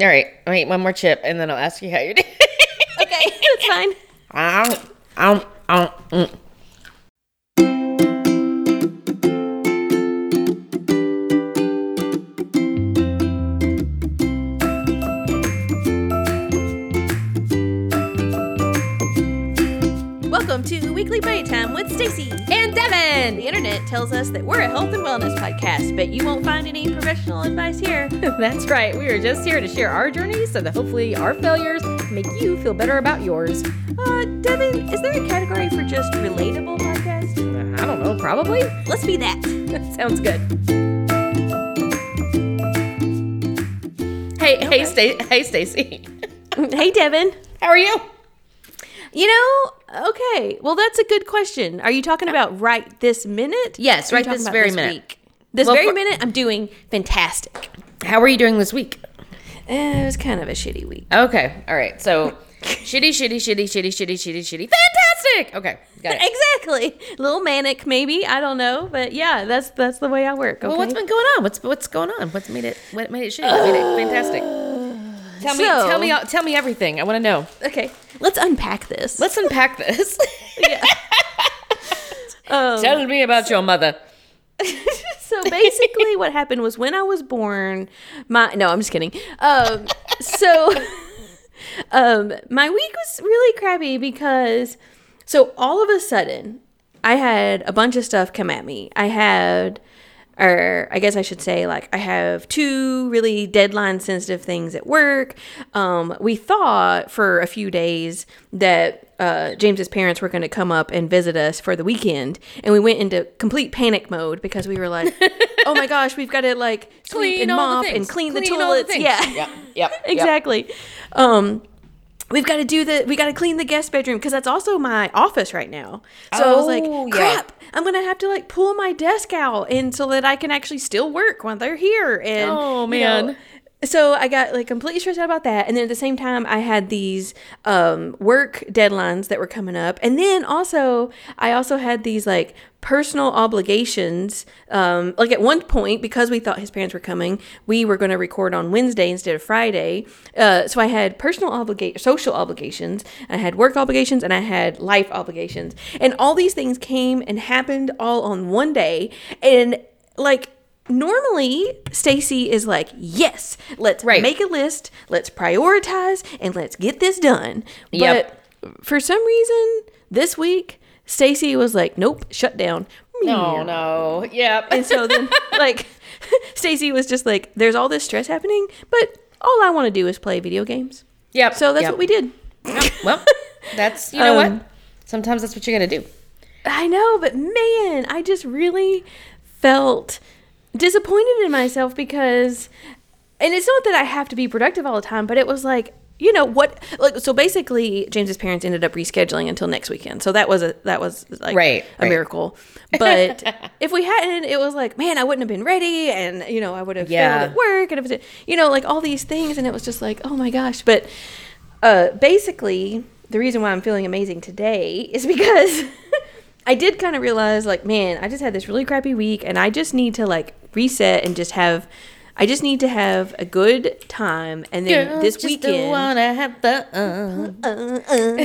All right. I'll eat one more chip, and then I'll ask you how you're doing. Okay. That's fine. Welcome to Weekly Playtime with Stacey and Devin. The internet tells us that we're a health and wellness podcast, but you won't find any professional advice here. That's right. We are just here to share our journeys so that hopefully our failures make you feel better about yours. Devin, is there a category for just relatable podcasts? I don't know. Probably. Let's be that. Sounds good. Hey, Stacey. Hey, Devin. How are you? You know, okay. Well, that's a good question. Are you talking about right this minute? Yes, right this very minute. This very minute, I'm doing fantastic. How are you doing this week? It was kind of a shitty week. Okay. All right. So, shitty. Fantastic. Okay. Got it. Exactly. A little manic, maybe. I don't know, but yeah, that's the way I work. Okay? Well, what's been going on? What's going on? What made it shitty? What made it fantastic? Tell me everything. I want to know. Okay, let's unpack this. Yeah. Tell me about your mother. So basically, what happened was when I was born, I'm just kidding. My week was really crappy because all of a sudden I had a bunch of stuff come at me. I have two really deadline sensitive things at work. We thought for a few days that James's parents were going to come up and visit us for the weekend, and we went into complete panic mode because we were like, "Oh my gosh, we've got to like sweep and mop and clean the toilets." Yeah, exactly. We got to clean the guest bedroom because that's also my office right now. So I was like, crap, yeah. I'm going to have to like pull my desk out and so that I can actually still work while they're here. And oh, man. You know, so I got like completely stressed out about that. And then at the same time, I had these work deadlines that were coming up. And then also, I also had these like personal obligations. Like at one point, because we thought his parents were coming, we were going to record on Wednesday instead of Friday. So I had personal social obligations, I had work obligations, and I had life obligations. And all these things came and happened all on one day. And like, normally, Stacey is like, yes, let's make a list, let's prioritize, and let's get this done. Yep. But for some reason, this week, Stacey was like, nope, shut down. No. Yep. And so then, like, Stacey was just like, there's all this stress happening, but all I want to do is play video games. Yep. So that's what we did. Yep. Well, that's, you know what? Sometimes that's what you're going to do. I know, but man, I just really felt disappointed in myself because, and it's not that I have to be productive all the time, but it was like, you know what, like, so basically James's parents ended up rescheduling until next weekend, so that was a miracle. But if we hadn't, it was like, man, I wouldn't have been ready, and you know, I would have failed at work, and if, you know, like all these things, and it was just like, oh my gosh. But basically the reason why I'm feeling amazing today is because I did kind of realize, like, man, I just had this really crappy week, and I just need to like reset and I just need to have a good time, and then girls this just weekend wanna have fun. Yeah.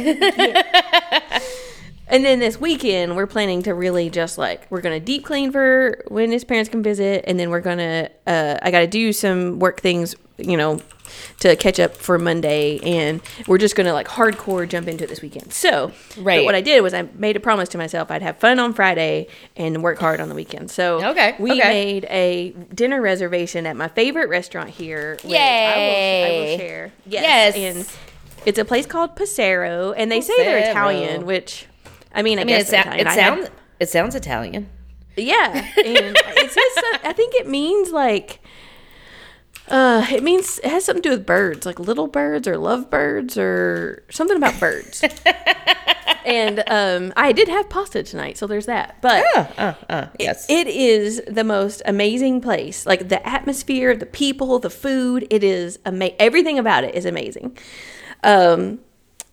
And then this weekend we're planning to really just like, we're gonna deep clean for when his parents can visit, and then we're gonna I gotta do some work things, you know, to catch up for Monday, and we're just gonna like hardcore jump into it this weekend. So what I did was I made a promise to myself I'd have fun on Friday and work hard on the weekend. So we made a dinner reservation at my favorite restaurant here. I will share. Yes. And it's a place called Passero, and they say they're Italian, which I mean, guess it sounds Italian. Yeah, and it says, I think it means like, it has something to do with birds, like little birds or love birds or something about birds. And I did have pasta tonight, so there's that. But yes, it is the most amazing place. Like the atmosphere, the people, the food, it is everything about it is amazing.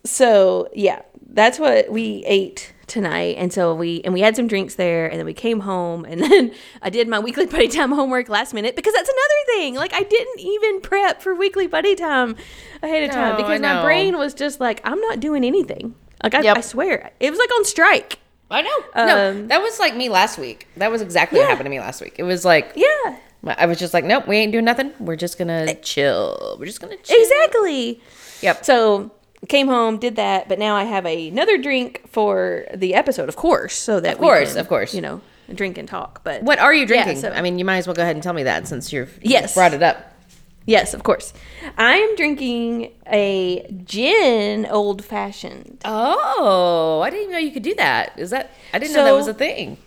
So yeah, that's what we ate tonight. And so we had some drinks there, and then we came home, and then I did my weekly buddy time homework last minute, because that's another thing. Like, I didn't even prep for weekly buddy time ahead of time, because my brain was just like, I'm not doing anything. Like, I swear. It was like on strike. I know. No, that was like me last week. That was exactly what happened to me last week. It was like, I was just like, nope, we ain't doing nothing. We're just going to chill. We're just going to chill. Exactly. Yep. So came home, did that, but now I have another drink for the episode, of course, so that we can, you know, drink and talk. But what are you drinking? Yeah, so, I mean, you might as well go ahead and tell me that, since you've brought it up. Yes, of course. I am drinking a gin old fashioned. Oh, I didn't even know you could do that. Is that? I didn't know that was a thing.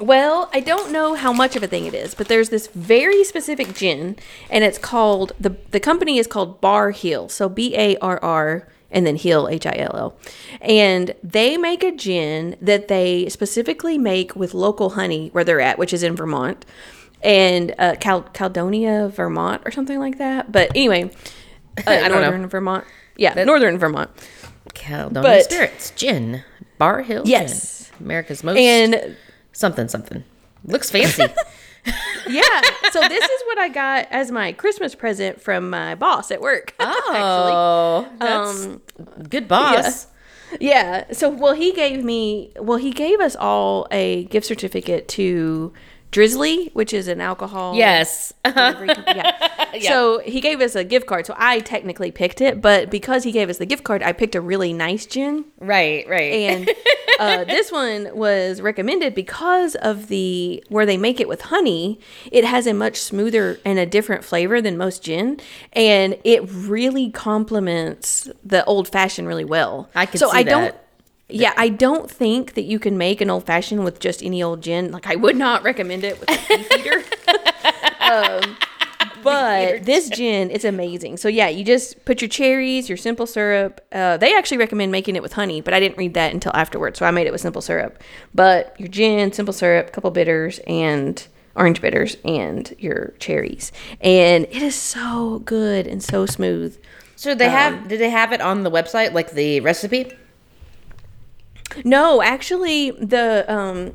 Well, I don't know how much of a thing it is, but there's this very specific gin, and it's called, the company is called Barr Hill, so B-A-R-R, and then Hill, Hill. And they make a gin that they specifically make with local honey where they're at, which is in Vermont, and Caledonia, Vermont, or something like that. But anyway, I don't know. Vermont. Yeah, northern Vermont. Caledonia Spirits, gin, Barr Hill gin. America's most... And... Something. Looks fancy. Yeah. So this is what I got as my Christmas present from my boss at work. Oh, that's good boss. Yeah. So, he gave us all a gift certificate to Drizzly, which is an alcohol. Yes. Yeah. So he gave us a gift card. So I technically picked it, but because he gave us the gift card, I picked a really nice gin. Right. And this one was recommended because of where they make it with honey. It has a much smoother and a different flavor than most gin, and it really complements the old fashioned really well. I can see that. Yeah, I don't think that you can make an old-fashioned with just any old gin. Like, I would not recommend it with a Beefeater. But this gin, it's amazing. So, yeah, you just put your cherries, your simple syrup. They actually recommend making it with honey, but I didn't read that until afterwards, so I made it with simple syrup. But your gin, simple syrup, a couple bitters, and orange bitters, and your cherries. And it is so good and so smooth. So, did they have it on the website, like the recipe? No, actually, the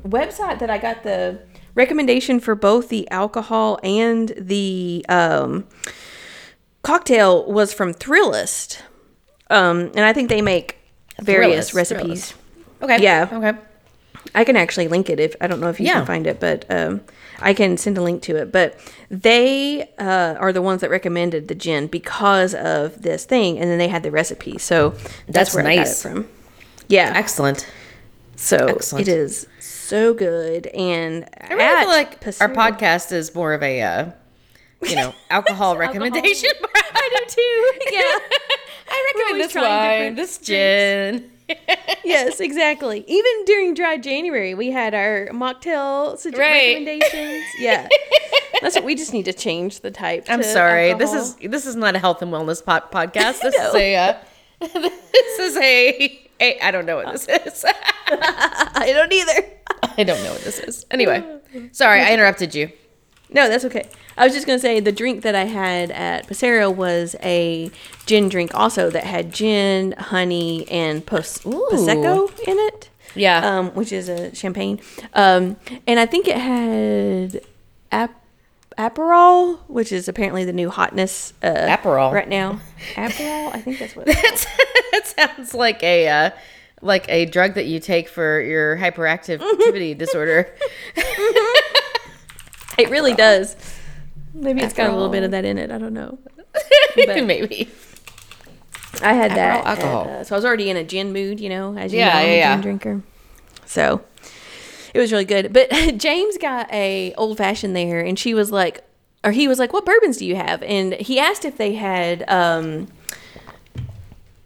website that I got the recommendation for both the alcohol and the cocktail was from Thrillist. And I think they make various recipes. Thrillist. Okay. Yeah. Okay. I can actually link it if I don't know if you can find it, but I can send a link to it. But they are the ones that recommended the gin because of this thing, and then they had the recipe. So that's where I got it from. Yeah. Excellent. So it is so good. And I really feel like Passero. Our podcast is more of a, alcohol recommendation. I do too. Yeah. I recommend this wine, this gin. Yes, exactly. Even during dry January, we had our mocktail recommendations. Yeah. That's what we just need to change the type. I'm sorry. Alcohol. This is not a health and wellness podcast. This is a, I don't know what this is. I don't either. I don't know what this is. Anyway, sorry, I interrupted you. No, that's okay. I was just going to say the drink that I had at Passero was a gin drink also that had gin, honey, and Prosecco in it. Yeah. Which is a champagne. And I think it had Aperol, which is apparently the new hotness right now. Aperol, I think that's what it's that sounds like a drug that you take for your hyperactivity disorder. It really does. Maybe it's got a little bit of that in it. I don't know. Maybe. I had that. Alcohol. So I was already in a gin mood, you know, as you know, I'm a gin drinker. So... It was really good. But James got a old fashioned there, and he was like, what bourbons do you have? And he asked if they had, I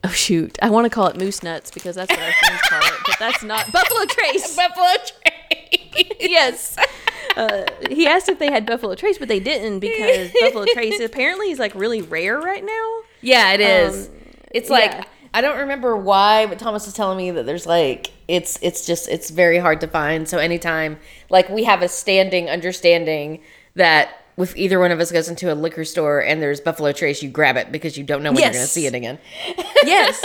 want to call it moose nuts because that's what our friends call it, but that's not, Buffalo Trace. Buffalo Trace. Yes. He asked if they had Buffalo Trace, but they didn't because Buffalo Trace apparently is like really rare right now. Yeah, it is. It's like... Yeah. I don't remember why, but Thomas was telling me that there's like it's very hard to find. So anytime like we have a standing understanding that if either one of us goes into a liquor store and there's Buffalo Trace, you grab it because you don't know when you're going to see it again. Yes.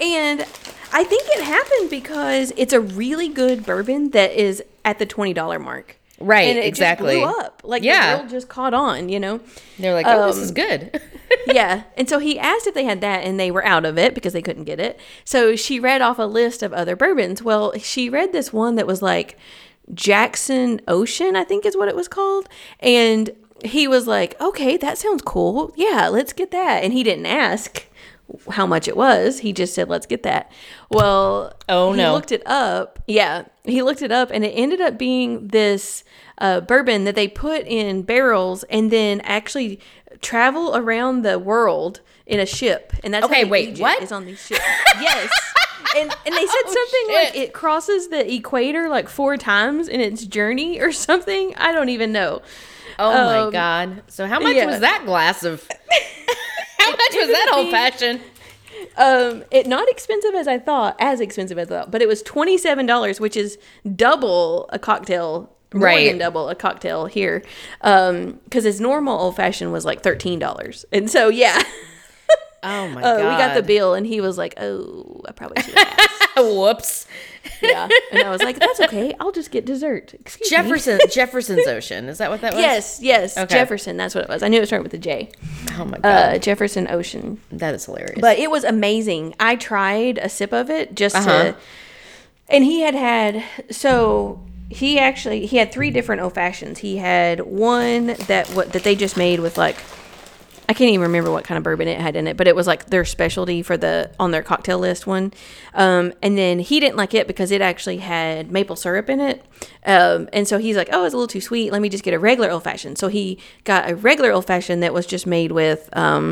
And I think it happened because it's a really good bourbon that is at the $20 mark. Right, and it exactly. just blew up. Like, yeah. the girl just caught on, you know? They're like, oh, this is good. Yeah. And so he asked if they had that, and they were out of it because they couldn't get it. So she read off a list of other bourbons. Well, she read this one that was like Jefferson's Ocean, I think is what it was called. And he was like, okay, that sounds cool. Yeah, let's get that. And he didn't ask how much it was. He just said, let's get that. Well, he looked it up. Yeah, he looked it up, and it ended up being this bourbon that they put in barrels and then actually travel around the world in a ship. And that's okay, how wait, what? It's on these ships. Yes. And they said something like it crosses the equator like 4 times in its journey or something. I don't even know. Oh, my God. So how much was that glass of... How much was that old fashioned? As expensive as I thought, but it was $27, which is double a cocktail, more than double a cocktail here, because his normal old fashioned was like $13, and so yeah. Oh my God! We got the bill, and he was like, "Oh, I probably should have asked." Whoops. Yeah, and I was like, "That's okay. I'll just get dessert." Excuse me. Jefferson's Ocean. Is that what that was? Yes. Okay. Jefferson. That's what it was. I knew it started with a J. Oh my God. Jefferson Ocean. That is hilarious. But it was amazing. I tried a sip of it just to, and he had so. He had 3 different old fashions. He had one that they just made with like. I can't even remember what kind of bourbon it had in it, but it was like their specialty on their cocktail list one. And then he didn't like it because it actually had maple syrup in it. And so he's like, oh, it's a little too sweet. Let me just get a regular old fashioned. So he got a regular old fashioned that was just made with, I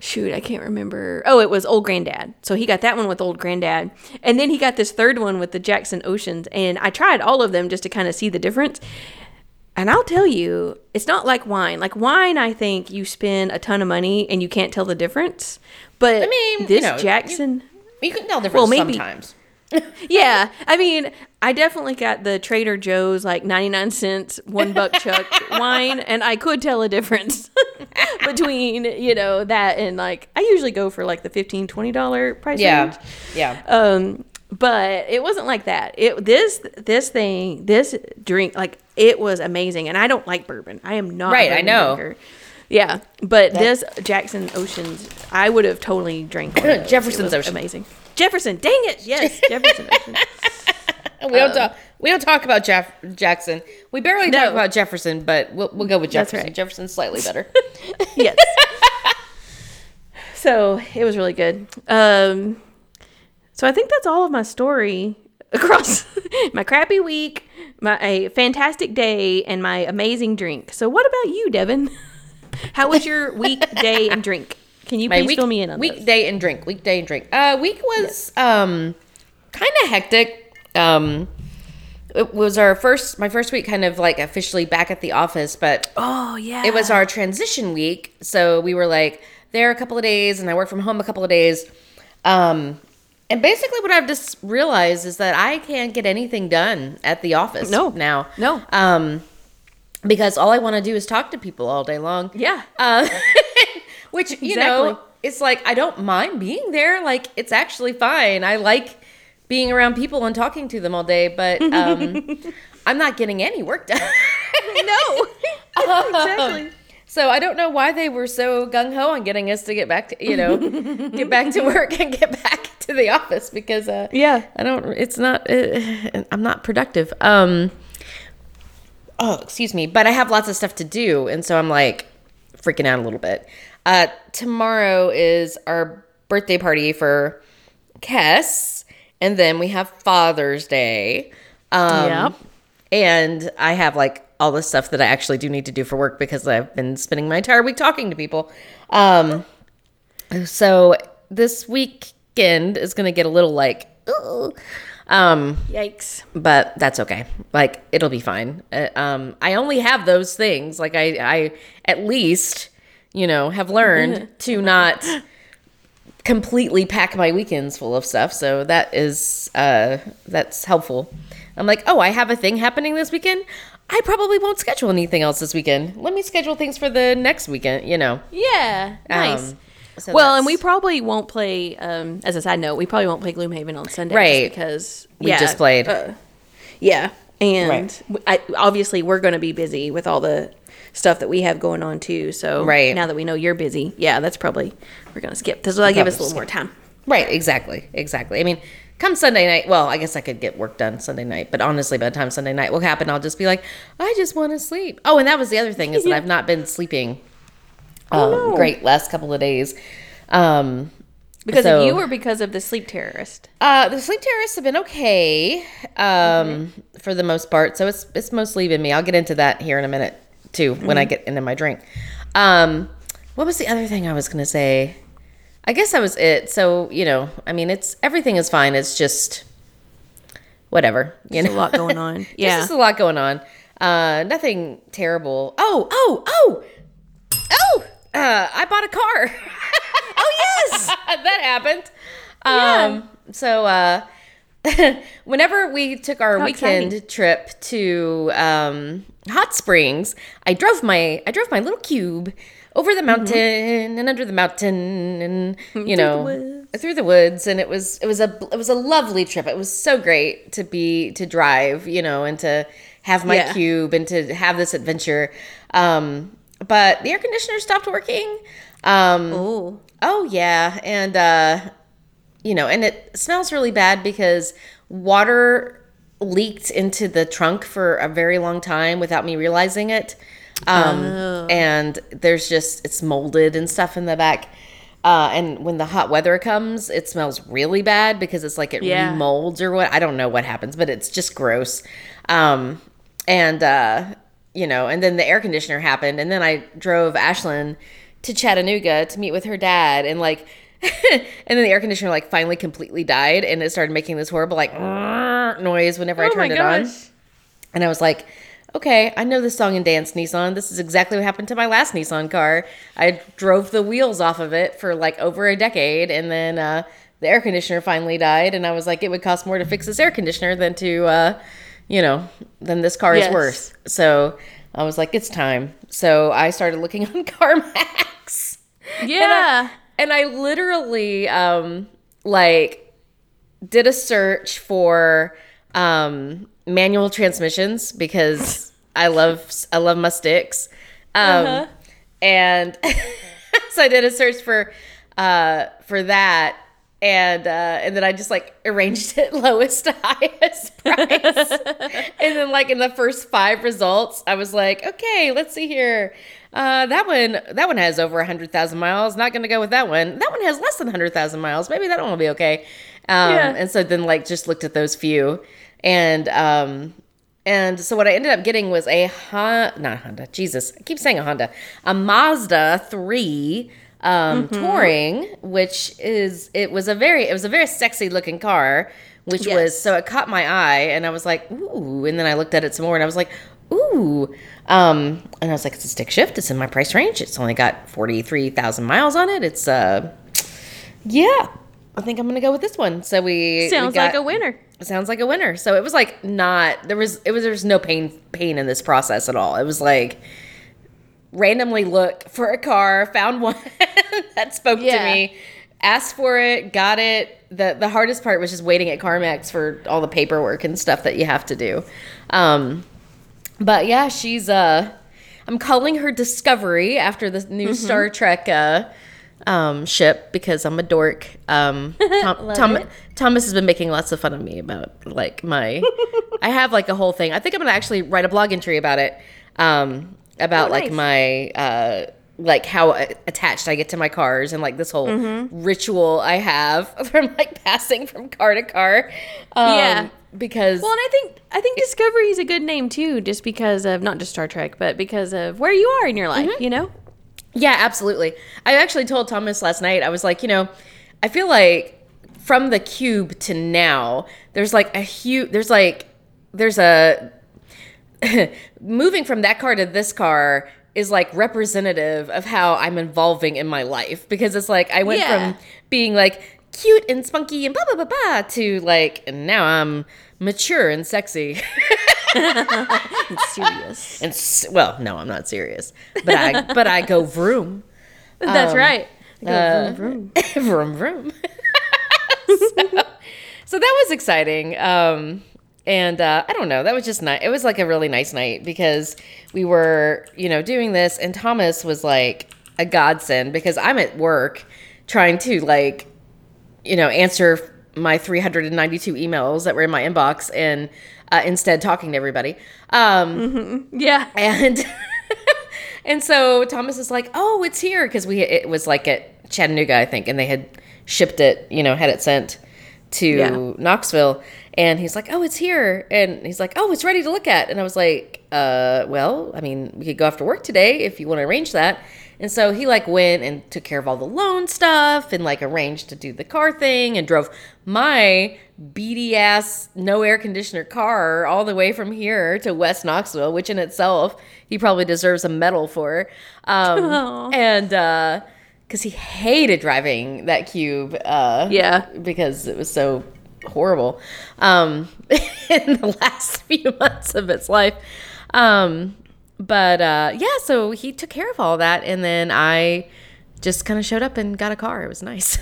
can't remember. Oh, it was Old Grandad. So he got that one with Old Grandad. And then he got this third one with the Jefferson's Ocean. And I tried all of them just to kind of see the difference. And I'll tell you, it's not like wine. Like wine, I think you spend a ton of money and you can't tell the difference. But I mean, this Jefferson... You can tell the difference sometimes. Yeah. I mean, I definitely got the Trader Joe's like 99 cents, $1 chuck wine. And I could tell a difference between, that and like... I usually go for like the $15, $20 price range. Yeah. But it wasn't like that. This drink, like it was amazing. And I don't like bourbon. I am not a bourbon drinker. Yeah, but this Jefferson's Ocean, I would have totally drank one of those. Jefferson's Ocean, amazing. Jefferson, dang it, yes, Jefferson's Ocean. We don't talk about Jackson. We barely talk about Jefferson, but we'll go with Jefferson. Right. Jefferson's slightly better. Yes. So it was really good. So I think that's all of my story across my crappy week, a fantastic day, and my amazing drink. So what about you, Devin? How was your week, day, and drink? Can you please fill me in on this? Weekday and drink. Week was kind of hectic. It was my first week kind of like officially back at the office, but it was our transition week. So we were like there a couple of days, and I worked from home a couple of days. And basically what I've just realized is that I can't get anything done at the office now. No. Because all I want to do is talk to people all day long. Yeah. Which, it's like I don't mind being there. Like, it's actually fine. I like being around people and talking to them all day, but I'm not getting any work done. No. Exactly. So I don't know why they were so gung-ho on getting us to get back to, get back to work and get back to the office because, I'm not productive. Excuse me. But I have lots of stuff to do. And so I'm like freaking out a little bit. Tomorrow is our birthday party for Kess. And then we have Father's Day. And I have like all the stuff that I actually do need to do for work because I've been spending my entire week talking to people. So this weekend is going to get a little like, ooh. Yikes. But that's okay. Like, it'll be fine. I only have those things. Like, I at least, have learned to not completely pack my weekends full of stuff. So that is, that's helpful. I'm like, oh, I have a thing happening this weekend? I probably won't schedule anything else this weekend. Let me schedule things for the next weekend, Yeah, nice. So well, and we probably won't play, as a side note, we probably won't play Gloomhaven on Sunday. Right. Because we just played. Yeah. And obviously we're going to be busy with all the stuff that we have going on too. So now that we know you're busy, that's probably, we're going to skip. This will give us a little more time. Right. Exactly. Exactly. I mean, come Sunday night, well, I guess I could get work done Sunday night, but honestly, by the time Sunday night will happen, I'll just be like, I just want to sleep. Oh, and that was the other thing is that I've not been sleeping great last couple of days. Because of you or because of the sleep terrorist? The sleep terrorists have been okay for the most part, so it's mostly been me. I'll get into that here in a minute, too, when I get into my drink. What was the other thing I was going to say? I guess that was it. So, you know, I mean, it's everything is fine. It's just whatever. There's a lot going on. Yeah. There's just a lot going on. Nothing terrible. I bought a car. Oh, yes. That happened. Whenever we took our weekend trip to Hot Springs, I drove my little cube over the mountain and under the mountain and, you know, through the woods. And it was a lovely trip. It was so great to drive, you know, and to have my cube and to have this adventure. But the air conditioner stopped working. And, you know, and it smells really bad because water leaked into the trunk for a very long time without me realizing it. And there's just, it's molded and stuff in the back. And when the hot weather comes, it smells really bad because it's like it remolds or what, I don't know what happens, but it's just gross. You know, and then the air conditioner happened and then I drove Ashlyn to Chattanooga to meet with her dad and like, and then the air conditioner like finally completely died and it started making this horrible like noise whenever I turned it on. And I was like, okay, I know this song and dance Nissan. This is exactly what happened to my last Nissan car. I drove the wheels off of it for like over a decade, and then the air conditioner finally died. And I was like, it would cost more to fix this air conditioner than to, you know, than this car is worth. So I was like, it's time. So I started looking on CarMax. Yeah, and I literally like did a search for. Manual transmissions because I love my sticks, and so I did a search for that, and then I just like arranged it lowest to highest price, and then like in the first 5 results I was like, okay, let's see here, that one has over 100,000 miles. Not gonna go with that one. That one has less than 100,000 miles. Maybe that one will be okay. And so then like just looked at those few. And so what I ended up getting was a Mazda 3 Touring, which is, it was a very sexy looking car, which was, so it caught my eye and I was like, ooh, and then I looked at it some more and I was like, ooh, and I was like, it's a stick shift. It's in my price range. It's only got 43,000 miles on it. It's, I think I'm going to go with this one. So sounds like a winner. So it was like there was no pain in this process at all. It was like randomly look for a car, found one that spoke to me, asked for it, got it. The hardest part was just waiting at CarMax for all the paperwork and stuff that you have to do. But yeah, she's I'm calling her Discovery after the new Star Trek ship because I'm a dork. Thomas has been making lots of fun of me about like my I have like a whole thing. I think I'm gonna actually write a blog entry about it, about like my like how attached I get to my cars and like this whole ritual I have from like passing from car to car. Because well, and I think Discovery is a good name too, just because of not just Star Trek, but because of where you are in your life, you know. Yeah, absolutely. I actually told Thomas last night, I was like, you know, I feel like from the cube to now, there's like a huge, there's a, moving from that car to this car is like representative of how I'm evolving in my life. Because it's like, I went from being like cute and spunky and blah, blah, blah, blah, to like, and now I'm mature and sexy. And serious. Well, no, I'm not serious, but I go vroom. That's right. Vroom, vroom. Vroom, vroom. So that was exciting. And I don't know. That was just nice. It was like a really nice night because we were, you know, doing this. And Thomas was like a godsend because I'm at work trying to, like, you know, answer my 392 emails that were in my inbox and instead talking to everybody. Mm-hmm. Yeah. And and so Thomas is like, oh, it's here. Because it was like at Chattanooga, I think. And they had shipped it, you know, had it sent to Knoxville. And he's like, oh, it's here. And he's like, oh, it's ready to look at. And I was like, well, I mean, we could go after work today if you want to arrange that. And so he, like, went and took care of all the loan stuff and, like, arranged to do the car thing and drove my beady-ass no-air-conditioner car all the way from here to West Knoxville, which in itself he probably deserves a medal for. And because he hated driving that Cube. Because it was so horrible in the last few months of its life. But so he took care of all that, and then I just kind of showed up and got a car. It was nice.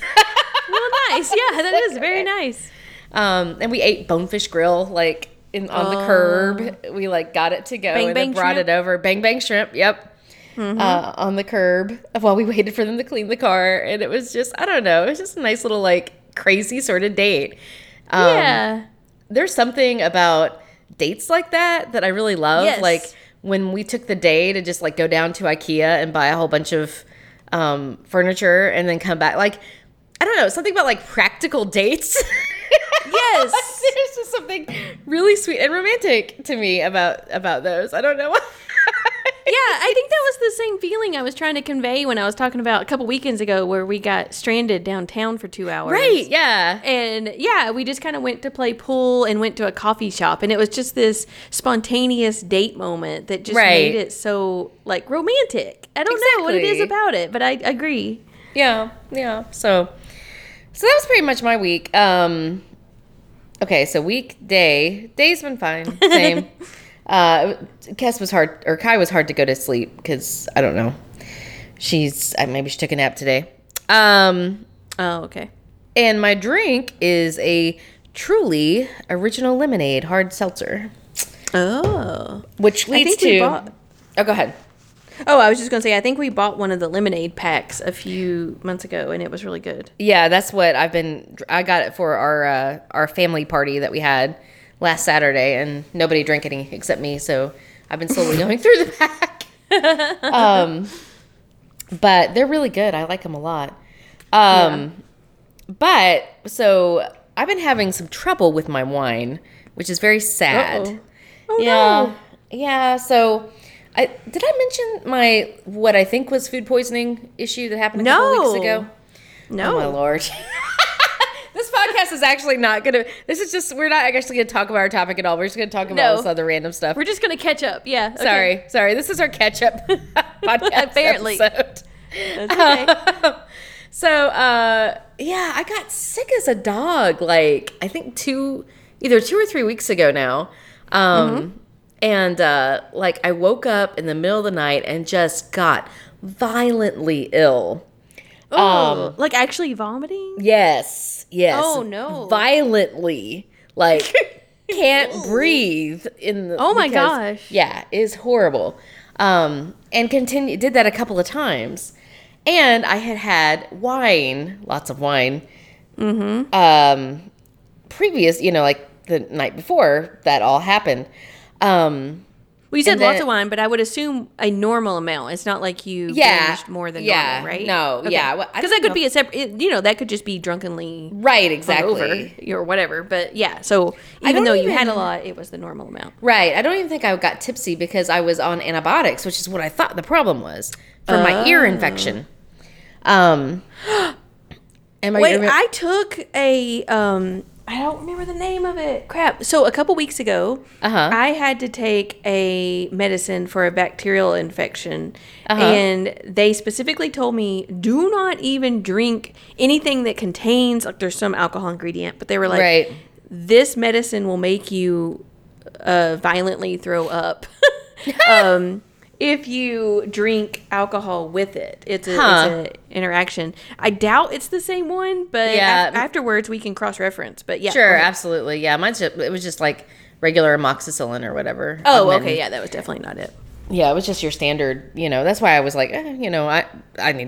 Well, nice. Yeah, that is very nice. And we ate Bonefish Grill, like, on the curb. We, like, got it to go and brought it over. Bang, bang, shrimp. Yep. Mm-hmm. On the curb while we waited for them to clean the car. And it was just, I don't know. It was just a nice little, like, crazy sort of date. Yeah. There's something about dates like that I really love. Yes. Like, when we took the day to just, like, go down to IKEA and buy a whole bunch of furniture and then come back. Like, I don't know, something about, like, practical dates. Yes. There's just something really sweet and romantic to me about those. I don't know why. Yeah, I think that was the same feeling I was trying to convey when I was talking about a couple weekends ago where we got stranded downtown for 2 hours. Right, yeah. And, yeah, we just kind of went to play pool and went to a coffee shop. And it was just this spontaneous date moment that just made it so, like, romantic. I don't know what it is about it, but I agree. Yeah, yeah. So that was pretty much my week. Okay, so weekday. Day's been fine. Same. Kai was hard to go to sleep because I don't know. Maybe she took a nap today. Oh, okay. And my drink is a Truly Original Lemonade hard seltzer. Oh, which leads to. Oh, go ahead. Oh, I was just going to say, I think we bought one of the lemonade packs a few months ago, and it was really good. Yeah, that's what I got it for our family party that we had last Saturday, and nobody drank any except me, so I've been slowly going through the pack. But they're really good. I like them a lot. But, so, I've been having some trouble with my wine, which is very sad. Uh-oh. Oh, yeah. No. Yeah, so... did I mention what I think was food poisoning issue that happened a couple weeks ago? No. Oh, my Lord. This podcast is actually not going to... we're not actually going to talk about our topic at all. We're just going to talk about all this other random stuff. We're just going to catch up. Yeah. Okay. Sorry. This is our catch-up podcast apparently. Episode. That's okay. So, I got sick as a dog, like, I think either 2 or 3 weeks ago now. Mm-hmm. And, like, I woke up in the middle of the night and just got violently ill. Oh, like actually vomiting? Yes. Oh, no. Violently. Like, can't breathe in the... Oh, my gosh. Yeah, it's horrible. And did that a couple of times. And I had wine, lots of wine, mm-hmm. Previous, you know, like the night before that all happened. Well, you said lots of wine, but I would assume a normal amount. It's not like you finished more than normal, right? No, okay. Yeah. Because well, that could be a separate, you know, that could just be drunkenly. Right, exactly. Or whatever. But yeah, so even though you had a lot, it was the normal amount. Right. I don't even think I got tipsy because I was on antibiotics, which is what I thought the problem was for my ear infection. I took a... I don't remember the name of it. Crap. So a couple weeks ago, I had to take a medicine for a bacterial infection. And they specifically told me, do not even drink anything that contains, like there's some alcohol ingredient, but they were like, this medicine will make you violently throw up. if you drink alcohol with it. It's an interaction. I doubt it's the same one, but yeah. Afterwards we can cross-reference. But yeah, sure, absolutely. Yeah, mine's just, it was just like regular amoxicillin or whatever. Oh, okay, yeah, that was definitely not it. Yeah, it was just your standard, you know. That's why I was like, I need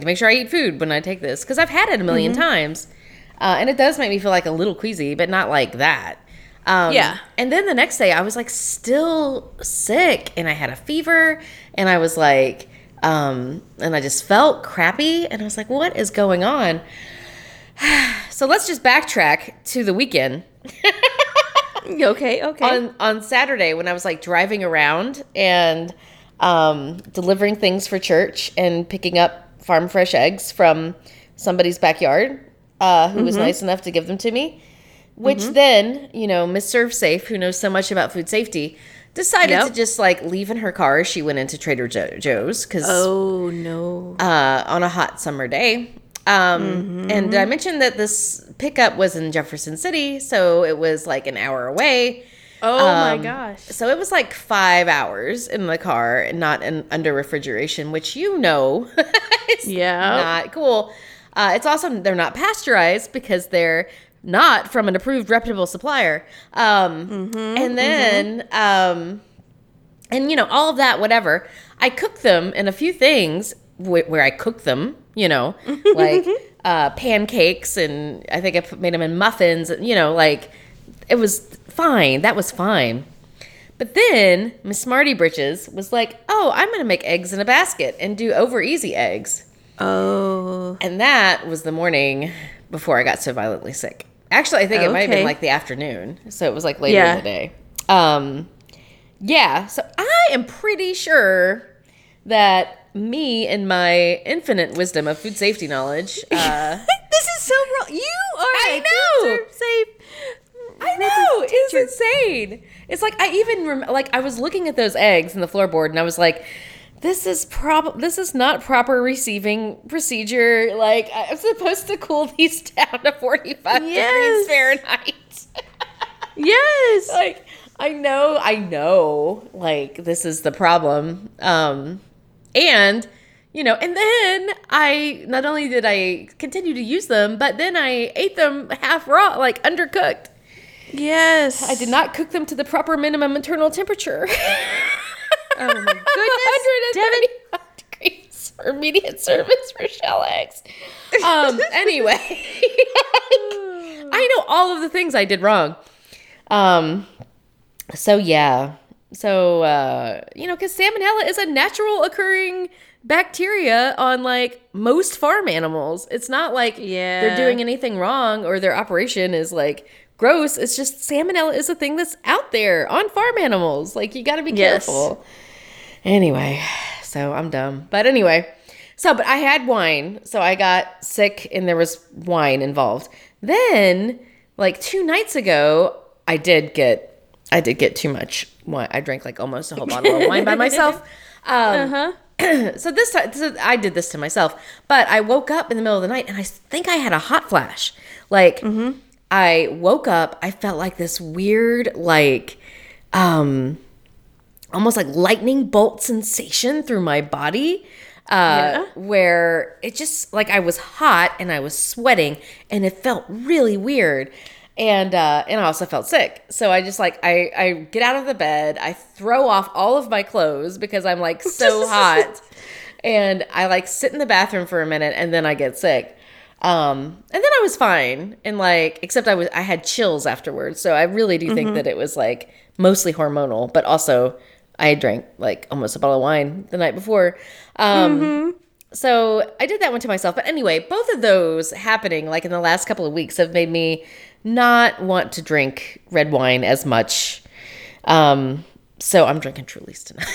to make sure I eat food when I take this, because I've had it a million times. And it does make me feel like a little queasy, but not like that. Yeah. And then the next day I was like still sick, and I had a fever, and I was like, and I just felt crappy, and I was like, what is going on? So let's just backtrack to the weekend. Okay. On Saturday, when I was like driving around and delivering things for church and picking up farm fresh eggs from somebody's backyard, who was nice enough to give them to me, which then, Miss Serve Safe, who knows so much about food safety, decided to just like leave in her car. She went into Trader Joe's because on a hot summer day. And I mentioned that this pickup was in Jefferson City, so it was like an hour away. Oh my gosh. So it was like 5 hours in the car and not under refrigeration, which it's not cool. It's also, they're not pasteurized because they're not from an approved reputable supplier. And then, and all of that, whatever. I cooked them in a few things where I cooked them, like pancakes, and I think I made them in muffins, like it was fine. That was fine. But then Miss Smarty Britches was like, oh, I'm going to make eggs in a basket and do over easy eggs. Oh. And that was the morning before I got so violently sick. Actually, I think it might have been like the afternoon. So it was like later in the day. So I am pretty sure that me and my infinite wisdom of food safety knowledge. This is so wrong. You are It's insane. It's like I even I was looking at those eggs in the floorboard and I was like, this is not proper receiving procedure. Like I'm supposed to cool these down to 45 degrees Fahrenheit. Yes. Like I know. Like this is the problem. And, and then not only did I continue to use them, but then I ate them half raw, like undercooked. Yes. I did not cook them to the proper minimum internal temperature. Oh my goodness. 135 degrees for immediate service for shell eggs. Anyway, I know all of the things I did wrong. So, because salmonella is a natural occurring bacteria on, like, most farm animals. It's not like they're doing anything wrong or their operation is, like, gross. It's just salmonella is a thing that's out there on farm animals. Like, you got to be careful. Anyway, so I'm dumb. But anyway, but I had wine. So I got sick and there was wine involved. Then, like, 2 nights ago, I did get too much wine. I drank like almost a whole bottle of wine by myself. So I did this to myself. But I woke up in the middle of the night and I think I had a hot flash. Like I woke up, I felt like this weird, like almost like lightning bolt sensation through my body. Where it just like I was hot and I was sweating and it felt really weird. And I also felt sick. So I just like, I get out of the bed. I throw off all of my clothes because I'm like so hot. And I like sit in the bathroom for a minute and then I get sick. And then I was fine. And like, except I had chills afterwards. So I really do think that it was like mostly hormonal, but also I drank like almost a bottle of wine the night before. So I did that one to myself. But anyway, both of those happening like in the last couple of weeks have made me not want to drink red wine as much. So I'm drinking Truly's tonight.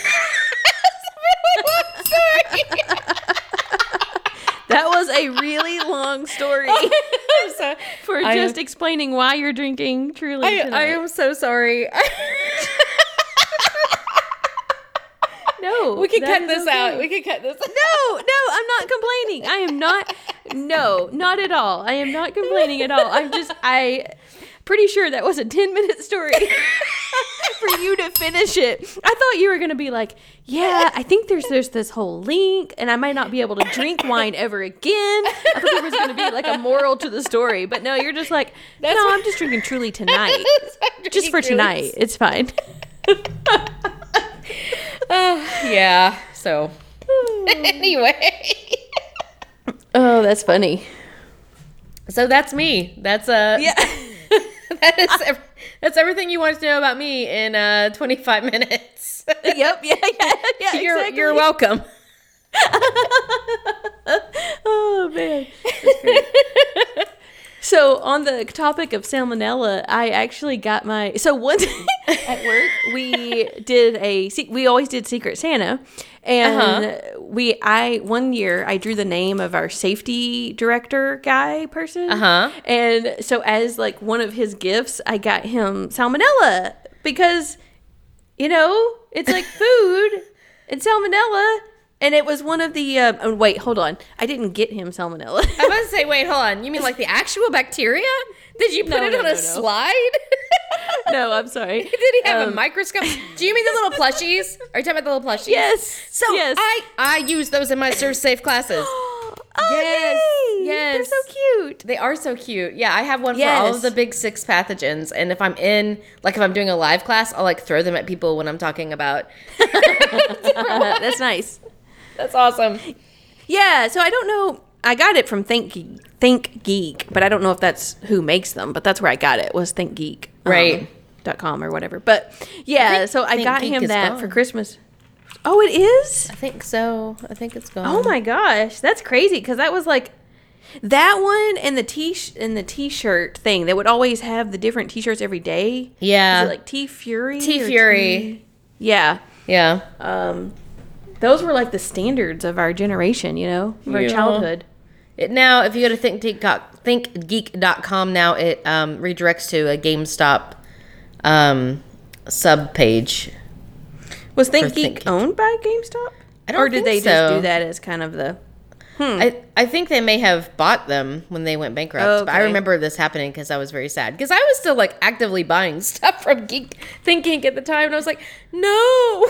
That was a really long story. I'm sorry. For just explaining why you're drinking Truly tonight. I am so sorry. No, we can cut this out. We can cut this out. No, I'm not complaining. I am not. No, not at all. I am not complaining at all. I'm pretty sure that was a 10-minute story. for you to finish it. I thought you were going to be like, yeah, I think there's this whole link, and I might not be able to drink wine ever again. I thought there was going to be like a moral to the story. But no, you're just like, that's no, I'm just drinking Truly tonight. Just for tonight. It's fine. Yeah, so. Anyway. Oh, that's funny. So that's me. That's yeah. That's everything you wanted to know about me in 25 minutes. Yep. Yeah. You're welcome. Oh man. That's great. So on the topic of salmonella, I actually got my once at work we did we always did Secret Santa, and one year I drew the name of our safety director guy person, and so as like one of his gifts, I got him salmonella because it's like food and salmonella. And it was one of the, wait, hold on. I didn't get him salmonella. I was about to say, wait, hold on. You mean like the actual bacteria? Did you put it on a slide? No, I'm sorry. Did he have a microscope? Do you mean the little plushies? Are you talking about the little plushies? Yes. So yes. I use those in my Serve Safe classes. Oh, yes. Yay. Yes. They're so cute. They are so cute. Yeah, I have one for all of the big 6 pathogens. And if I'm if I'm doing a live class, I'll throw them at people when I'm talking about. That's nice. That's awesome. Yeah, so I don't know. I got it from ThinkGeek, but I don't know if that's who makes them, but that's where I got it, was ThinkGeek. Right. .com or whatever. But, yeah, so I got him that for Christmas. Oh, it is? I think so. I think it's gone. Oh, my gosh. That's crazy, because that was like... That one and the T-shirt thing. They would always have the different T-shirts every day. Yeah. Is it like TeeFury? TeeFury. Yeah. Yeah. Those were like the standards of our generation, of our childhood. Now, if you go to thinkgeek.com now, it redirects to a GameStop sub page. Was ThinkGeek owned by GameStop? I don't know. Or did they just do that as kind of the... I think they may have bought them when they went bankrupt. Okay. But I remember this happening because I was very sad. Because I was still like actively buying stuff from ThinkGeek at the time. And I was like, no...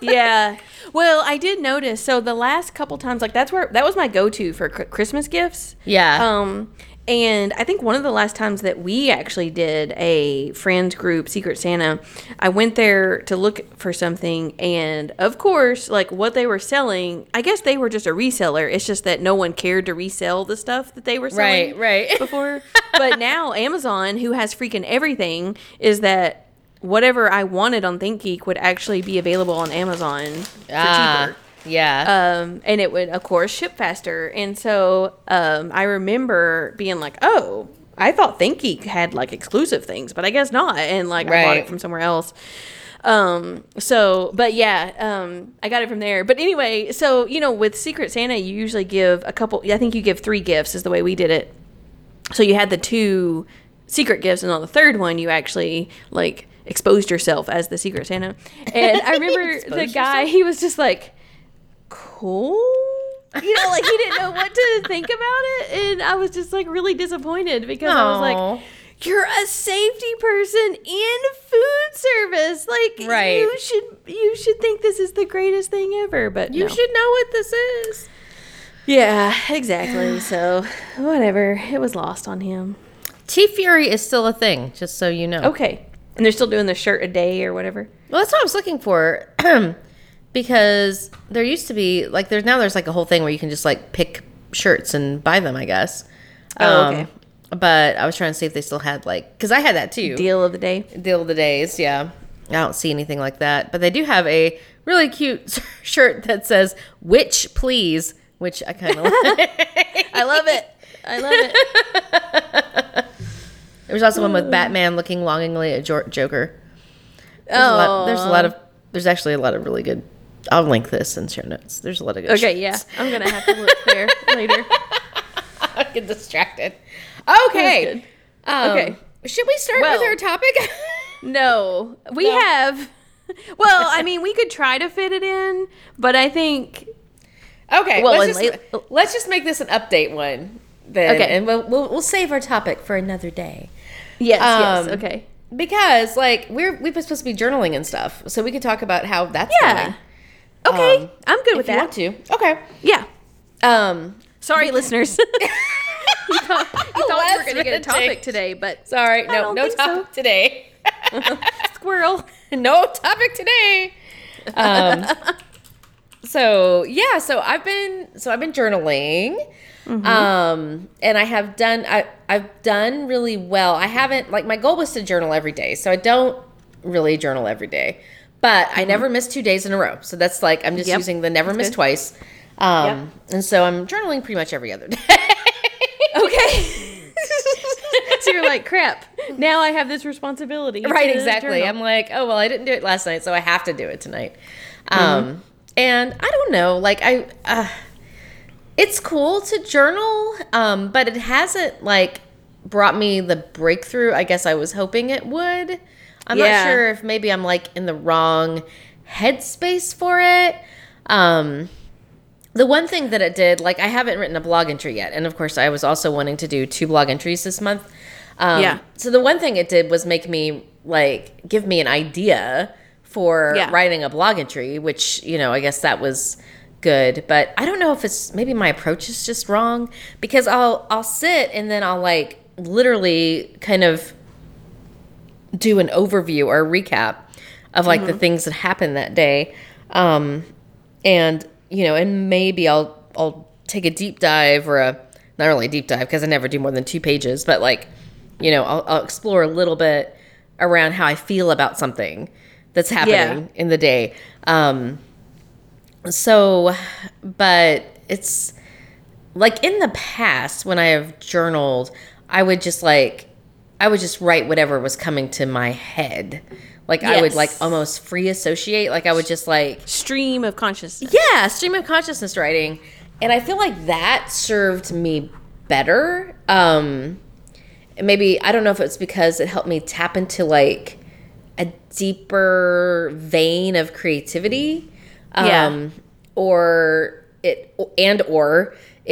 Yeah. Well, I did notice. So the last couple times, like that was my go-to for Christmas gifts. Yeah. And I think one of the last times that we actually did a friends group Secret Santa, I went there to look for something, and of course, like what they were selling, I guess they were just a reseller. It's just that no one cared to resell the stuff that they were selling before. But now Amazon, who has freaking everything, is that whatever I wanted on ThinkGeek would actually be available on Amazon for cheaper. Yeah. And it would, of course, ship faster. And so I remember being like, oh, I thought ThinkGeek had like exclusive things, but I guess not. And like I bought it from somewhere else. I got it from there. But anyway, so, with Secret Santa, you usually give a couple. I think you give 3 gifts is the way we did it. So you had the 2 secret gifts, and on the third one, you actually like... exposed yourself as the Secret Santa. And I remember the guy, he was just like, cool? Like he didn't know what to think about it. And I was just like really disappointed because I was like, you're a safety person in food service. Like you should think this is the greatest thing ever. But you should know what this is. Yeah, exactly. So whatever. It was lost on him. TeeFury is still a thing, just so you know. Okay. And they're still doing the shirt a day or whatever? Well, that's what I was looking for. Because there used to be, like, there's like a whole thing where you can just, like, pick shirts and buy them, I guess. Oh, okay. But I was trying to see if they still had, like, because I had that, too. Deal of the day? Deal of the days, yeah. I don't see anything like that. But they do have a really cute shirt that says, "Witch, please," which I kind of like. I love it. There was also one with Batman looking longingly at Joker. There's actually a lot of really good. I'll link this in show notes. There's a lot of good. Okay, shirts. Yeah, I'm gonna have to look there later. I get distracted. Okay. Okay. Should we start with our topic? No, we have. Well, I mean, we could try to fit it in, but I think. Okay. Well, let's just make this an update one. Then, okay. And we'll save our topic for another day. Yes, okay. Because, like, we were supposed to be journaling and stuff, so we could talk about how that's going. Okay, I'm good with that. If you want to. Okay. Yeah. Sorry, listeners. you thought you were going to get a topic today, but... Sorry, no topic today. Squirrel. No topic today. So I've been journaling. Mm-hmm. And I've done really well. I haven't, like, my goal was to journal every day. So I don't really journal every day, but mm-hmm. I never miss 2 days in a row. So that's like, I'm just using the never miss twice. And so I'm journaling pretty much every other day. Okay. So you're like, crap, now I have this responsibility. Right. Exactly. Journal. I'm like, oh, well, I didn't do it last night, so I have to do it tonight. Mm-hmm. And I don't know, like it's cool to journal, but it hasn't, like, brought me the breakthrough I guess I was hoping it would. I'm not sure if maybe I'm, like, in the wrong headspace for it. The one thing that it did, like, I haven't written a blog entry yet. And, of course, I was also wanting to do 2 blog entries this month. So the one thing it did was make me, like, give me an idea for writing a blog entry, which, you know, I guess that was... good, but I don't know if it's maybe my approach is just wrong, because I'll sit and then I'll, like, literally kind of do an overview or a recap of, like, mm-hmm. the things that happened that day, and, you know, and maybe I'll take a deep dive, or a not really a deep dive, because I never do more than 2 pages, but, like, you know, I'll explore a little bit around how I feel about something that's happening in the day. So, but it's, like, in the past when I have journaled, I would just write whatever was coming to my head. Like, I would, like, almost free associate. Like, I would just, like... stream of consciousness. Yeah, stream of consciousness writing. And I feel like that served me better. Maybe, I don't know if it's because it helped me tap into, like, a deeper vein of creativity. Or it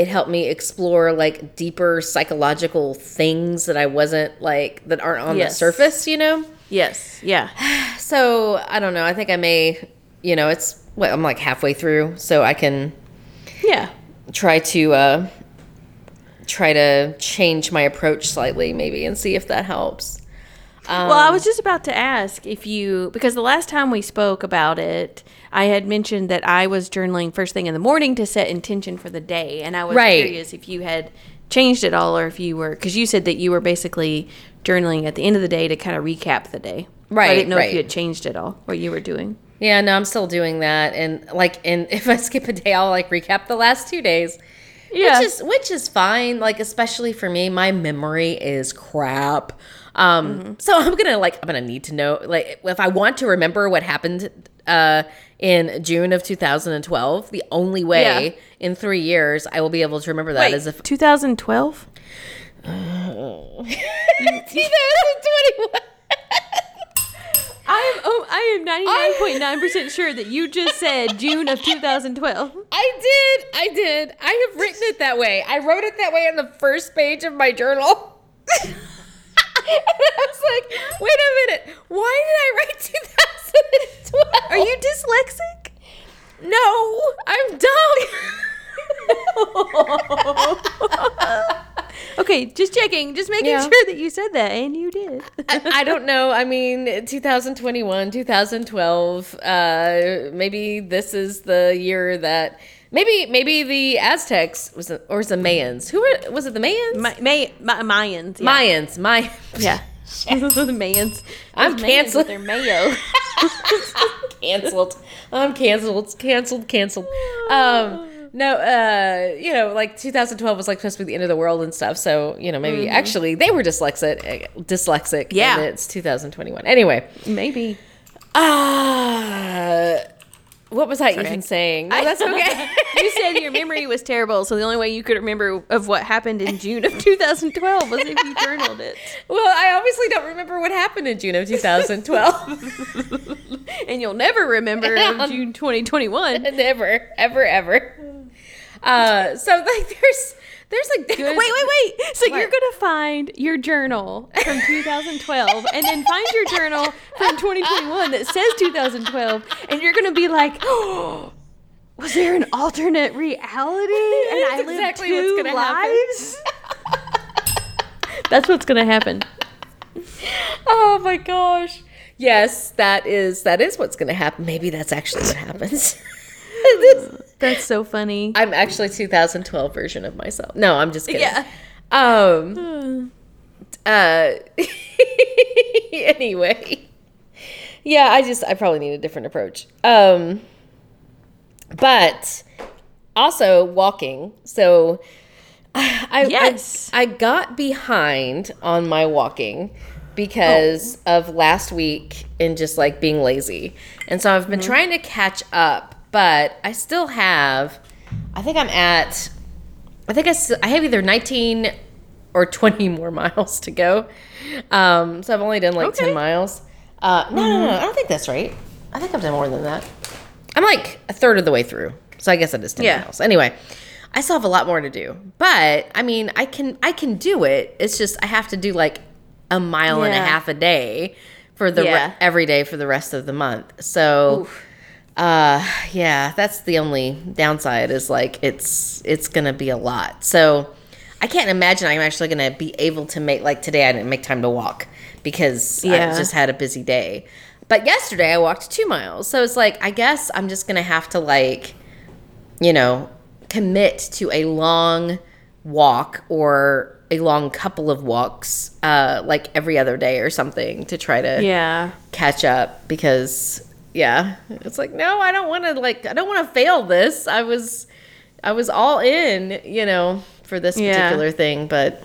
helped me explore, like, deeper psychological things that I wasn't, like, that aren't on the surface, you know? Yes. Yeah. So I don't know. I think I may, you know, it's I'm like halfway through, so I can try to change my approach slightly, maybe, and see if that helps. Well, I was just about to ask if you, because the last time we spoke about it, I had mentioned that I was journaling first thing in the morning to set intention for the day. And I was curious if you had changed it all, or if you were, because you said that you were basically journaling at the end of the day to kind of recap the day. Right. So I didn't know if you had changed it all, what you were doing. Yeah, no, I'm still doing that. And, like, if I skip a day, I'll, like, recap the last 2 days. Yeah. Which is fine. Like, especially for me, my memory is crap. Mm-hmm. So I'm gonna need to know, like, if I want to remember what happened in June of 2012, the only way in 3 years I will be able to remember that is if 2012? 2021. I am 99.9% sure that you just said June of 2012. I did. I have written it that way. I wrote it that way on the first page of my journal. And I was like, wait a minute, why did I write 2012? Are you dyslexic? No, I'm dumb. Okay, just checking, just making sure that you said that, and you did. I don't know. I mean, 2021, 2012, maybe this is the year that... Maybe the Aztecs or the Mayans. Who were? Was it the Mayans? Mayans. Yeah. Mayans. Yeah. The Mayans. I'm canceled. They're mayo. Canceled. I'm canceled. Canceled. No. You know, like 2012 was, like, supposed to be the end of the world and stuff. So, you know, maybe actually they were dyslexic. Yeah. And it's 2021. Anyway. Maybe. What was I even saying? No, that's okay. You said your memory was terrible, so the only way you could remember of what happened in June of 2012 was if you journaled it. Well, I obviously don't remember what happened in June of 2012. And you'll never remember June 2021. Never, ever. So, like, There's like, wait. So what? You're going to find your journal from 2012 and then find your journal from 2021 that says 2012. And you're going to be like, oh, was there an alternate reality? And I lived exactly two lives? That's what's going to happen. Oh, my gosh. Yes, that is what's going to happen. Maybe that's actually what happens. That's so funny. I'm actually 2012 version of myself. No, I'm just kidding. Yeah. Anyway. Yeah, I probably need a different approach. But also walking. So I got behind on my walking because of last week and just like being lazy. And so I've been trying to catch up. But I still have, I have either 19 or 20 more miles to go. So I've only done 10 miles. No, I don't think that's right. I think I've done more than that. I'm like a third of the way through. So I guess I just 10 miles. Anyway, I still have a lot more to do. But, I mean, I can do it. It's just I have to do like a mile and a half a day for the every day for the rest of the month. So... Oof. That's the only downside is like it's gonna be a lot. So I can't imagine I'm actually gonna be able to make like today I didn't make time to walk because I just had a busy day. But yesterday I walked 2 miles. So it's like I guess I'm just gonna have to like, you know, commit to a long walk or a long couple of walks, like every other day or something to try to catch up because it's like, no, I don't want to fail this. I was all in, you know, for this particular thing. But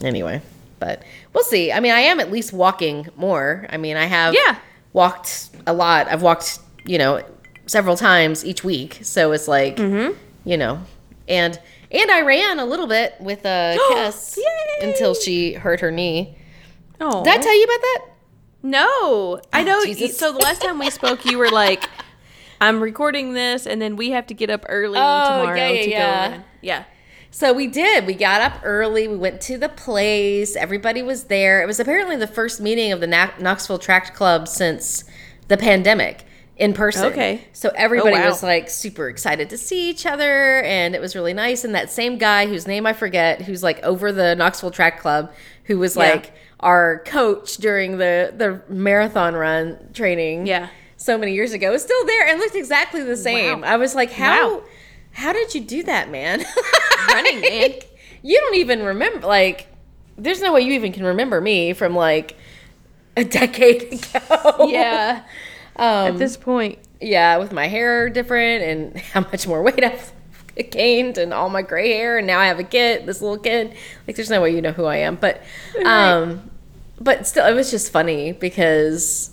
anyway, but we'll see. I mean, I am at least walking more. I mean, I have walked a lot. I've walked, you know, several times each week. So it's like, you know, and I ran a little bit with Cass until she hurt her knee. Oh, did I tell you about that? No, I know. Jesus. So the last time we spoke, you were like, I'm recording this and then we have to get up early tomorrow to go run. Yeah. So we did. We got up early. We went to the place. Everybody was there. It was apparently the first meeting of the Knoxville Track Club since the pandemic in person. Okay. So everybody was like super excited to see each other and it was really nice. And that same guy whose name I forget, who's like over the Knoxville Track Club, who was like our coach during the marathon run training so many years ago is still there and looked exactly the same. Wow. I was like, how did you do that, man? Running, man. You don't even remember. Like, there's no way you even can remember me from like a decade ago. Yeah. At this point. Yeah, with my hair different and how much more weight I've gained and all my gray hair, and now I have this little kid. Like, there's no way you know who I am, but but still, it was just funny because,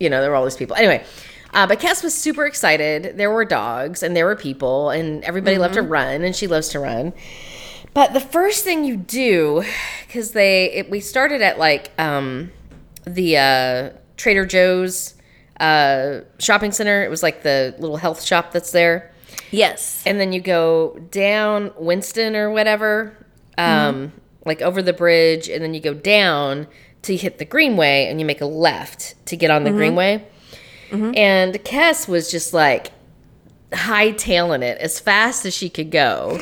you know, there were all these people anyway. But Cass was super excited. There were dogs and there were people and everybody loved to run, and she loves to run. But the first thing you do, because we started at like the Trader Joe's shopping center. It was like the little health shop that's there. Yes. And then you go down Winston or whatever, like over the bridge, and then you go down to hit the Greenway, and you make a left to get on the Greenway. Mm-hmm. And Cass was just like hightailing it as fast as she could go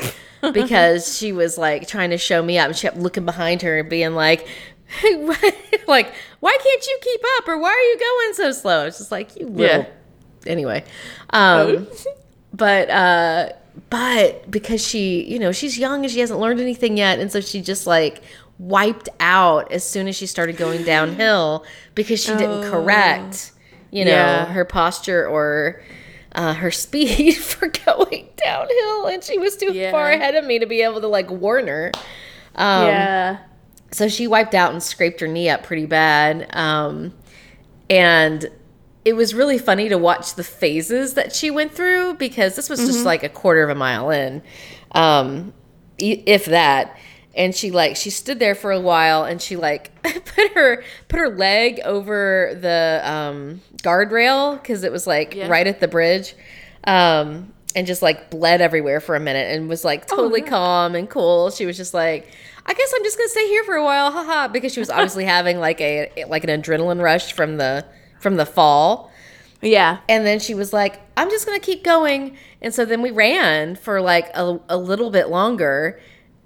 because she was like trying to show me up, and she kept looking behind her and being like, like, why can't you keep up, or why are you going so slow? It's just like, you little. Yeah. Anyway. But because she, you know, she's young and she hasn't learned anything yet. And so she just like wiped out as soon as she started going downhill because she didn't correct, you know, her posture or her speed for going downhill. And she was too far ahead of me to be able to like warn her. So she wiped out and scraped her knee up pretty bad. And it was really funny to watch the phases that she went through because this was just like a quarter of a mile in, if that. And she stood there for a while and she like put her leg over the guardrail because it was like right at the bridge. and just like bled everywhere for a minute and was like totally calm and cool. She was just like, I guess I'm just going to stay here for a while. Haha. Because she was obviously having like an adrenaline rush from the fall. Yeah. And then she was like, I'm just going to keep going. And so then we ran for like a little bit longer.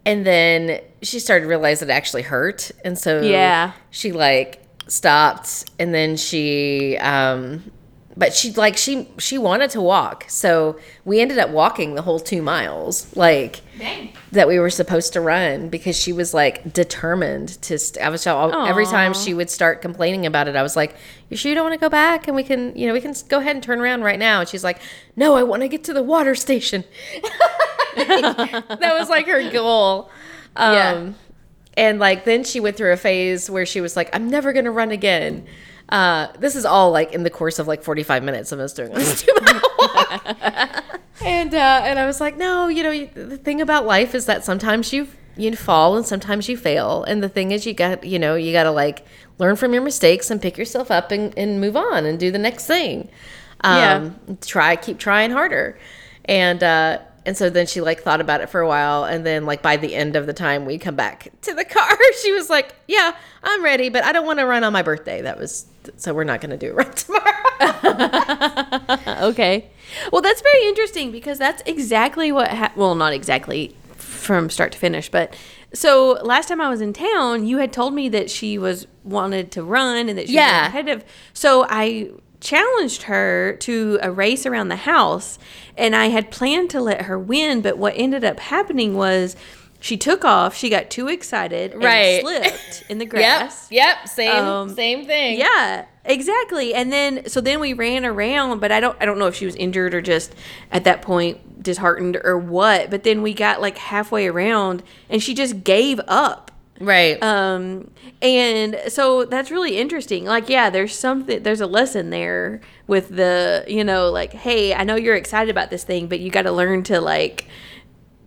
And then she started to realize it actually hurt. And so she like stopped, and then she, but she like, she wanted to walk. So we ended up walking the whole 2 miles, like dang, that we were supposed to run, because she was like determined to, every time she would start complaining about it, I was like, you sure you don't want to go back? And we can, we can go ahead and turn around right now. And she's like, no, I want to get to the water station. That was like her goal. And like then she went through a phase where she was like, I'm never gonna run again. This is all like in the course of like 45 minutes of us doing this 2 mile walk. And I was like, no, the thing about life is that sometimes you fall and sometimes you fail, and the thing is you gotta like learn from your mistakes and pick yourself up and move on and do the next thing. Keep trying harder. And so then she like thought about it for a while, and then like by the end of the time we come back to the car, she was like, "Yeah, I'm ready, but I don't want to run on my birthday." So we're not going to do it right tomorrow. Okay. Well, that's very interesting, because that's exactly what not exactly from start to finish, but so last time I was in town, you had told me that she wanted to run and that she was competitive. So I challenged her to a race around the house, and I had planned to let her win, but what ended up happening was she took off, she got too excited, and slipped in the grass. Yep, same thing. Yeah, exactly. And then we ran around, but I don't know if she was injured or just at that point disheartened or what, but then we got like halfway around and she just gave up. Right. And so that's really interesting. Like, yeah, there's a lesson there with the, like, hey, I know you're excited about this thing, but you got to learn to like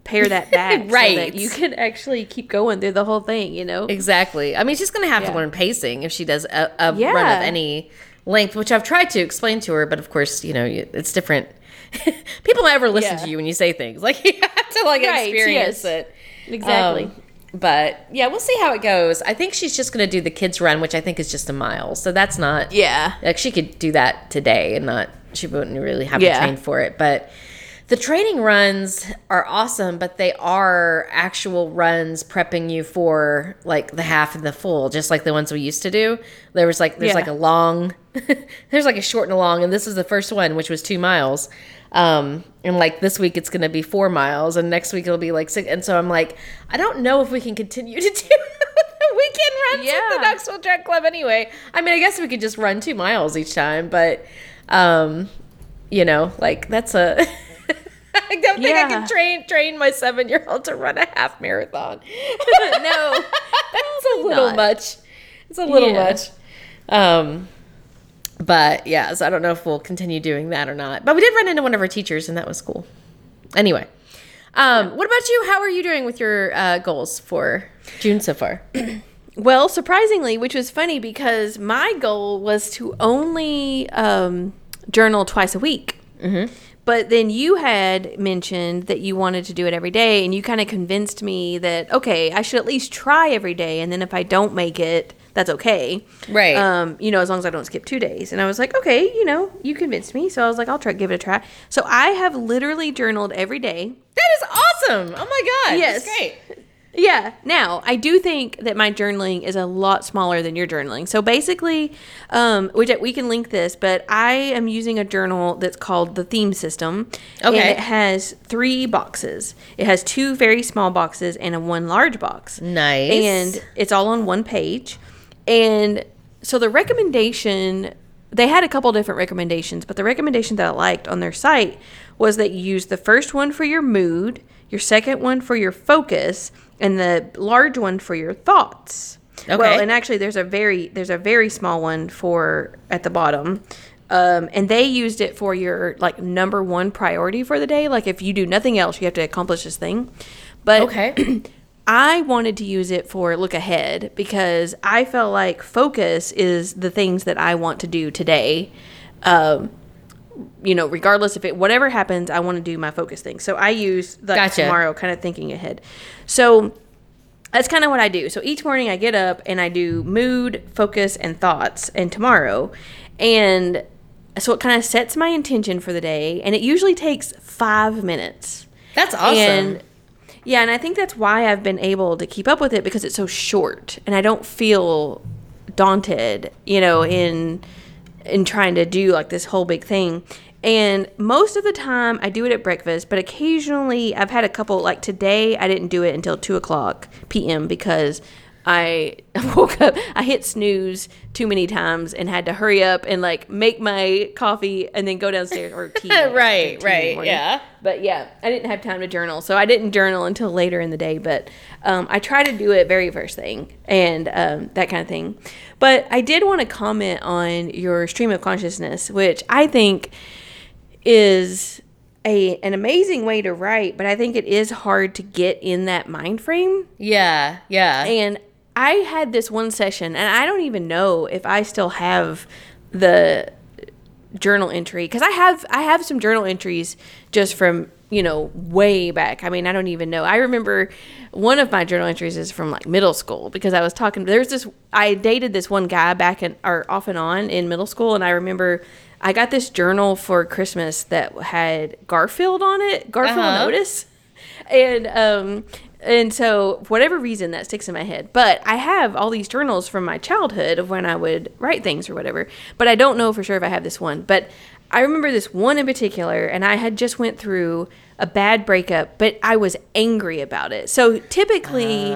pare that back right, so that you can actually keep going through the whole thing, Exactly. I mean, she's going to have to learn pacing if she does a run of any length, which I've tried to explain to her, but of course, it's different. People never listen to you when you say things. Like, you have to like experience it. Exactly. But, yeah, we'll see how it goes. I think she's just going to do the kids' run, which I think is just a mile. So that's not... Yeah. Like, she could do that today and not... She wouldn't really have to train for it. But the training runs are awesome, but they are actual runs prepping you for, like, the half and the full, just like the ones we used to do. There was, like... There's, like, a long... there's, like, a short and a long, and this is the first one, which was 2 miles. And like this week it's going to be 4 miles, and next week it'll be like 6. And so I'm like, I don't know if we can continue to do the weekend runs at the Knoxville Track Club anyway. I mean, I guess we could just run 2 miles each time, but, like that's a, I don't think I can train my 7-year-old to run a half marathon. No, that's a little much. It's a little much. But, so I don't know if we'll continue doing that or not. But we did run into one of our teachers, and that was cool. Anyway, what about you? How are you doing with your goals for June so far? Well, surprisingly, which was funny because my goal was to only journal twice a week. Mm-hmm. But then you had mentioned that you wanted to do it every day, and you kind of convinced me that, okay, I should at least try every day, and then if I don't make it, that's okay. Right. As long as I don't skip 2 days. And I was like, okay, you convinced me. So I was like, I'll give it a try. So I have literally journaled every day. That is awesome. Oh my God. Yes. That's great. Yeah. Now, I do think that my journaling is a lot smaller than your journaling. So basically, which we can link this, but I am using a journal that's called the Theme System. Okay. And it has 3 boxes. It has 2 very small boxes and a 1 large box. Nice. And it's all on one page. And so the recommendation, they had a couple different recommendations, but the recommendation that I liked on their site was that you use the first one for your mood, your second one for your focus, and the large one for your thoughts. Okay. Well, and actually there's a very small one for at the bottom. And they used it for your like number one priority for the day. Like if you do nothing else, you have to accomplish this thing. But okay. I wanted to use it for look ahead because I felt like focus is the things that I want to do today. you know, regardless if it, whatever happens, I want to do my focus thing. So I use the tomorrow kind of thinking ahead. So that's kind of what I do. So each morning I get up and I do mood, focus, and thoughts and tomorrow. And so it kind of sets my intention for the day. And it usually takes 5 minutes. That's awesome. And yeah, and I think that's why I've been able to keep up with it, because it's so short and I don't feel daunted, you know, in trying to do like this whole big thing. And most of the time I do it at breakfast, but occasionally I've had a couple, like today I didn't do it until 2:00 p.m. because I woke up, I hit snooze too many times and had to hurry up and like make my coffee and then go downstairs or tea. Right. Yeah. But yeah, I didn't have time to journal. So I didn't journal until later in the day, but I try to do it very first thing and that kind of thing. But I did want to comment on your stream of consciousness, which I think is an amazing way to write, but I think it is hard to get in that mind frame. Yeah. And I had this one session, and I don't even know if I still have the journal entry, because I have some journal entries just from, you know, way back. I mean, I don't even know. I remember one of my journal entries is from like middle school, because I was talking. I dated this one guy back in, or off and on in middle school, and I remember I got this journal for Christmas that had Garfield on it, and Otis. And so whatever reason that sticks in my head. But I have all these journals from my childhood of when I would write things or whatever. But I don't know for sure if I have this one. But I remember this one in particular, and I had just went through a bad breakup, but I was angry about it. So typically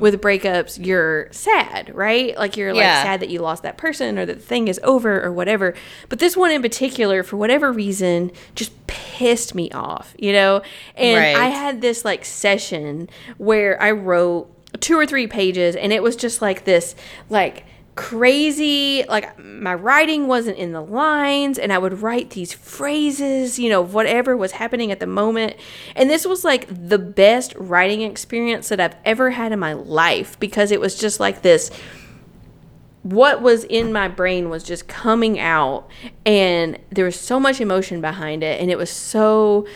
with breakups, you're sad, right? Like you're like sad that you lost that person or that the thing is over or whatever. But this one in particular, for whatever reason, just pissed me off, you know? And I had this like session where I wrote 2 or 3 pages, and it was just like this, like, crazy, like my writing wasn't in the lines, and I would write these phrases, you know, whatever was happening at the moment. And this was like the best writing experience that I've ever had in my life, because it was just like this, what was in my brain was just coming out, and there was so much emotion behind it, and it was so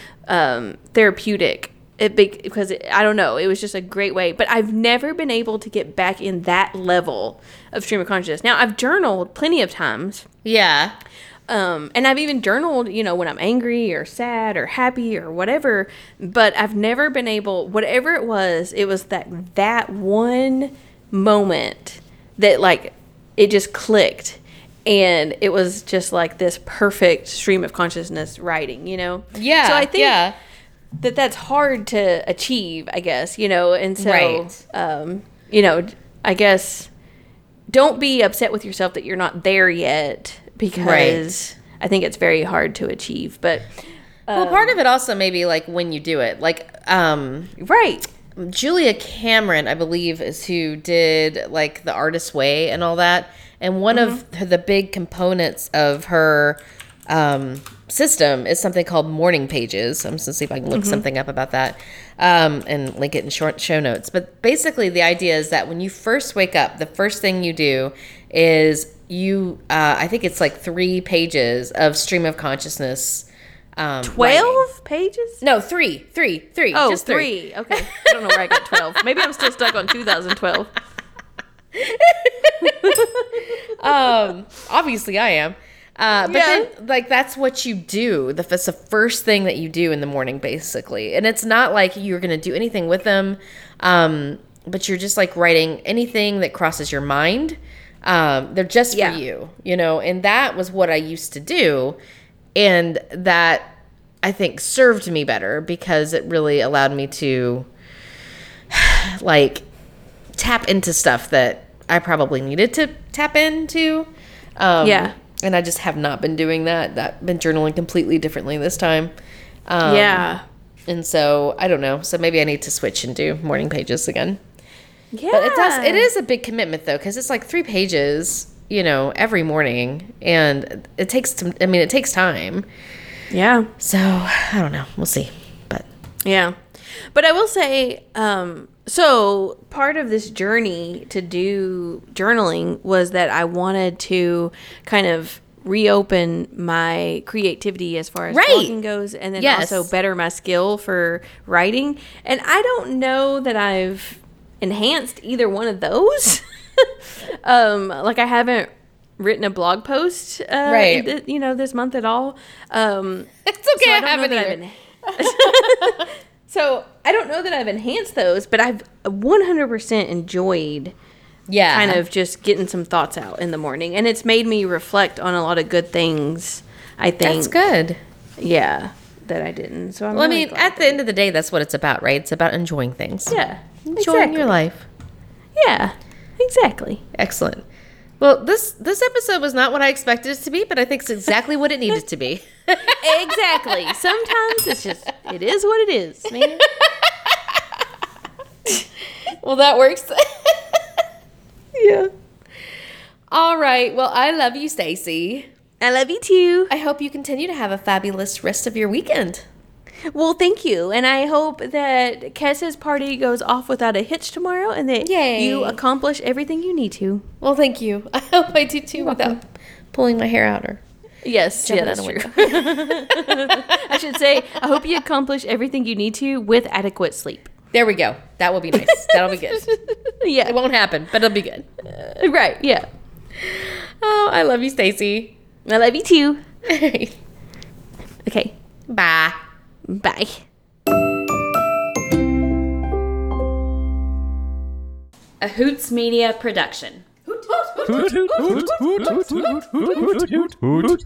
therapeutic. I don't know, it was just a great way. But I've never been able to get back in that level of stream of consciousness. Now, I've journaled plenty of times. Yeah. And I've even journaled, you know, when I'm angry or sad or happy or whatever. But I've never been able, whatever it was that one moment that, like, it just clicked. And it was just, like, this perfect stream of consciousness writing, you know? Yeah, so I think that's hard to achieve, I guess, you know, and so, you know, I guess don't be upset with yourself that you're not there yet, because I think it's very hard to achieve. But well, part of it also maybe like when you do it, like, Julia Cameron, I believe, is who did like The Artist's Way and all that. And one of the big components of her, system is something called morning pages. I'm just gonna see if I can look something up about that and link it in short show notes. But basically the idea is that when you first wake up, the first thing you do is you I think it's like 3 pages of stream of consciousness. 12 pages? No, 3. Oh, just 3. Okay. I don't know where I got 12. Maybe I'm still stuck on 2012. Obviously I am. Then, like, that's what you do. That's the first thing that you do in the morning, basically. And it's not like you're going to do anything with them, but you're just, like, writing anything that crosses your mind. They're just for you, you know. And that was what I used to do. And that, I think, served me better, because it really allowed me to, like, tap into stuff that I probably needed to tap into. And I just have not been doing that. Been journaling completely differently this time. And so, I don't know. So maybe I need to switch and do morning pages again. Yeah. But it is a big commitment, though, because it's like 3 pages, you know, every morning. And it takes time. Yeah. So, I don't know. We'll see. But yeah. But I will say, so part of this journey to do journaling was that I wanted to kind of reopen my creativity as far as talking goes, and then also better my skill for writing. And I don't know that I've enhanced either one of those. Like I haven't written a blog post, you know, this month at all. It's okay, so I haven't either. So I don't know that I've enhanced those, but I've 100% enjoyed kind of just getting some thoughts out in the morning. And it's made me reflect on a lot of good things, I think. That's good. Yeah, that I didn't. So I'm really glad at the end of the day, that's what it's about, right? It's about enjoying things. Yeah. Enjoying your life. Yeah, exactly. Excellent. Well, this episode was not what I expected it to be, but I think it's exactly what it needed to be. Exactly. Sometimes it's just, it is what it is, man. Well, that works. Yeah. All right. Well, I love you, Stacey. I love you, too. I hope you continue to have a fabulous rest of your weekend. Well, thank you. And I hope that Kessa's party goes off without a hitch tomorrow and that you accomplish everything you need to. Well, thank you. I hope I do too without pulling my hair out or that's true. I should say, I hope you accomplish everything you need to with adequate sleep. There we go. That will be nice. That'll be good. Yeah. It won't happen, but it'll be good. Right. Yeah. Oh, I love you, Stacey. I love you too. Okay. Bye. Bye. A Hoots Media production. Hoot, hoot, hoot, hoot, hoot, hoot, hoot, hoot, hoot, hoot, hoot, hoot, hoot.